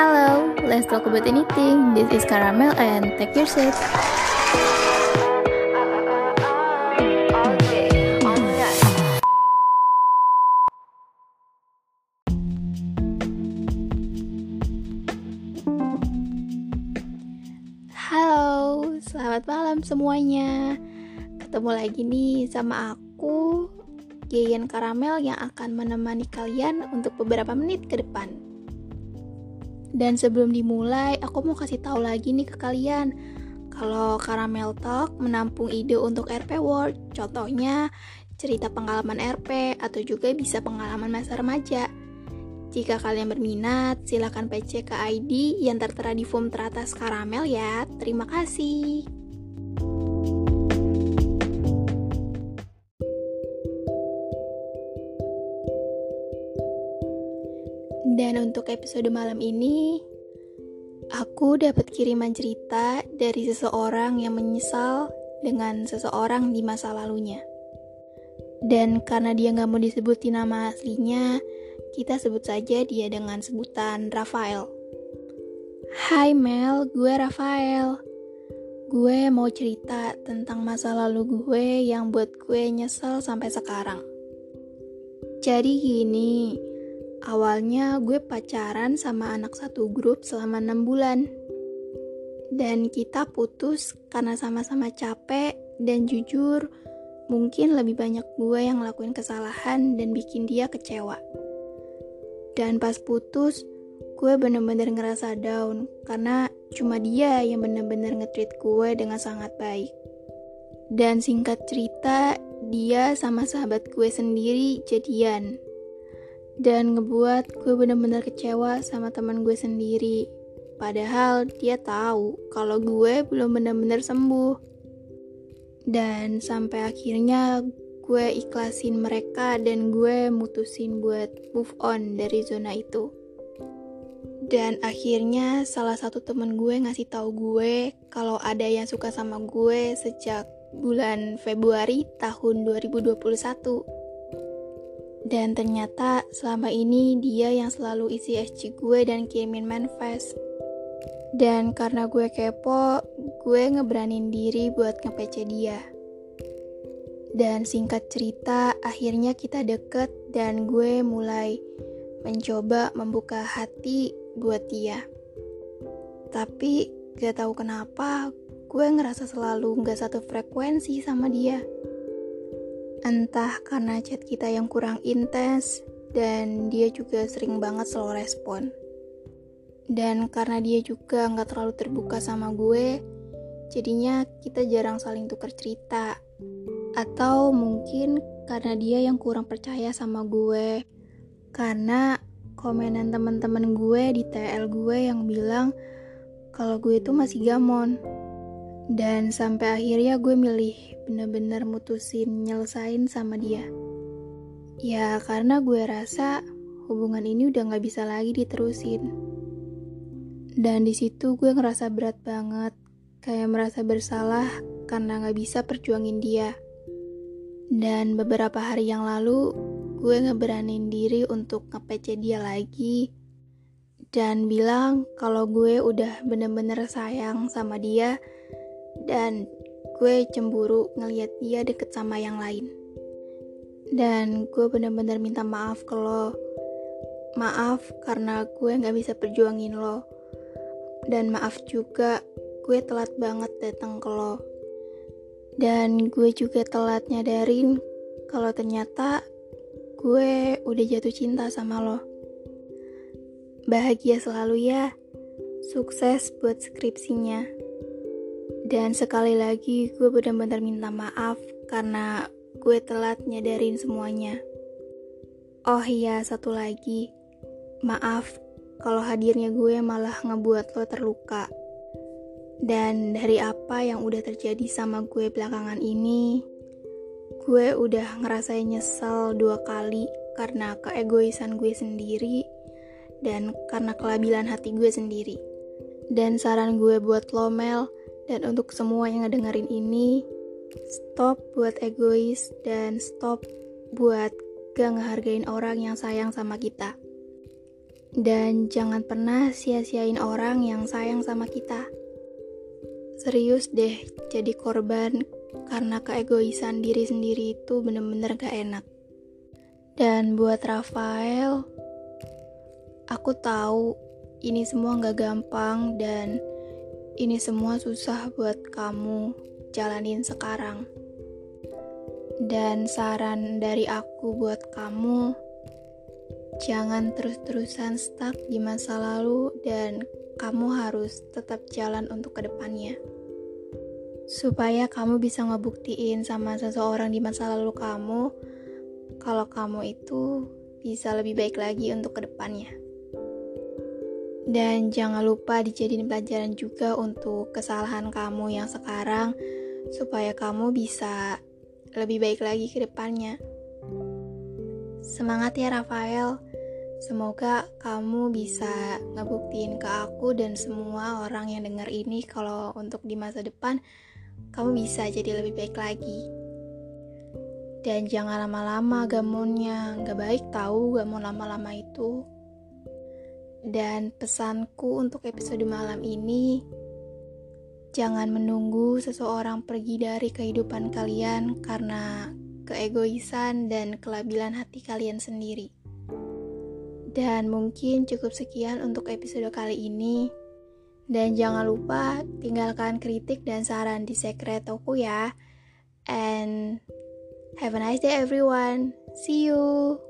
Hello, let's talk about anything. This is Caramel and take your seat. Halo, selamat malam semuanya. Ketemu lagi nih sama aku, Yayan Caramel, yang akan menemani kalian untuk beberapa menit ke depan. Dan sebelum dimulai, aku mau kasih tahu lagi nih ke kalian kalau Caramel Talk menampung ide untuk RP World. Contohnya cerita pengalaman RP atau juga bisa pengalaman masa remaja. Jika kalian berminat, silakan PC ke ID yang tertera di form teratas Caramel ya. Terima kasih. Dan untuk episode malam ini, aku dapat kiriman cerita dari seseorang yang menyesal dengan seseorang di masa lalunya. Dan karena dia gak mau disebutin nama aslinya, kita sebut saja dia dengan sebutan Rafael. Hai Mel, gue Rafael. Gue mau cerita tentang masa lalu gue yang buat gue nyesel sampai sekarang. Jadi gini, awalnya gue pacaran sama anak satu grup selama 6 bulan. Dan kita putus karena sama-sama capek dan jujur, mungkin lebih banyak gue yang ngelakuin kesalahan dan bikin dia kecewa. Dan pas putus, gue bener-bener ngerasa down karena cuma dia yang bener-bener nge-treat gue dengan sangat baik. Dan singkat cerita, dia sama sahabat gue sendiri jadian. Dan ngebuat gue bener-bener kecewa sama teman gue sendiri. Padahal dia tahu kalau gue belum bener-bener sembuh. Dan sampai akhirnya gue ikhlasin mereka dan gue mutusin buat move on dari zona itu. Dan akhirnya salah satu teman gue ngasih tahu gue kalau ada yang suka sama gue sejak bulan Februari tahun 2021. Dan ternyata selama ini dia yang selalu isi SC gue dan kirimin manifest. Dan karena gue kepo, gue ngeberanin diri buat nge-PC dia. Dan singkat cerita, akhirnya kita deket dan gue mulai mencoba membuka hati buat dia. Tapi gak tahu kenapa, gue ngerasa selalu gak satu frekuensi sama dia. Entah karena chat kita yang kurang intens dan dia juga sering banget slow respon. Dan karena dia juga gak terlalu terbuka sama gue, jadinya kita jarang saling tukar cerita. Atau mungkin karena dia yang kurang percaya sama gue, karena komenan teman-teman gue di TL gue yang bilang kalau gue itu masih gamon. Dan sampai akhirnya gue milih bener-bener mutusin nyelesain sama dia. Ya karena gue rasa hubungan ini udah gak bisa lagi diterusin. Dan disitu gue ngerasa berat banget, kayak merasa bersalah karena gak bisa perjuangin dia. Dan beberapa hari yang lalu gue ngeberanin diri untuk nge-PC dia lagi. Dan bilang kalau gue udah bener-bener sayang sama dia. Dan gue cemburu ngelihat dia deket sama yang lain. Dan gue bener-bener minta maaf ke lo. Maaf karena gue gak bisa perjuangin lo. Dan maaf juga gue telat banget datang ke lo. Dan gue juga telat nyadarin kalau ternyata gue udah jatuh cinta sama lo. Bahagia selalu ya. Sukses buat skripsinya. Dan sekali lagi gue benar-benar minta maaf karena gue telat nyadarin semuanya. Oh iya, satu lagi. Maaf kalau hadirnya gue malah ngebuat lo terluka. Dan dari apa yang udah terjadi sama gue belakangan ini, gue udah ngerasain nyesel 2 kali karena keegoisan gue sendiri dan karena kelabilan hati gue sendiri. Dan saran gue buat lo, Mel, dan untuk semua yang ngedengerin ini, stop buat egois dan stop buat gak ngehargain orang yang sayang sama kita. Dan jangan pernah sia-siain orang yang sayang sama kita. Serius deh, jadi korban karena keegoisan diri sendiri itu bener-bener gak enak. Dan buat Rafael, aku tahu ini semua gak gampang dan ini semua susah buat kamu jalanin sekarang. Dan saran dari aku buat kamu, jangan terus-terusan stuck di masa lalu dan kamu harus tetap jalan untuk kedepannya. Supaya kamu bisa ngebuktiin sama seseorang di masa lalu kamu, kalau kamu itu bisa lebih baik lagi untuk kedepannya. Dan jangan lupa dijadiin pelajaran juga untuk kesalahan kamu yang sekarang, supaya kamu bisa lebih baik lagi kedepannya. Semangat ya Rafael. Semoga kamu bisa ngebuktiin ke aku dan semua orang yang dengar ini kalau untuk di masa depan kamu bisa jadi lebih baik lagi. Dan jangan lama-lama gamonnya, gak baik tahu gamon lama-lama itu. Dan pesanku untuk episode malam ini, jangan menunggu seseorang pergi dari kehidupan kalian karena keegoisan dan kelabilan hati kalian sendiri. Dan mungkin cukup sekian untuk episode kali ini. Dan jangan lupa tinggalkan kritik dan saran di secret aku ya. And have a nice day everyone. See you.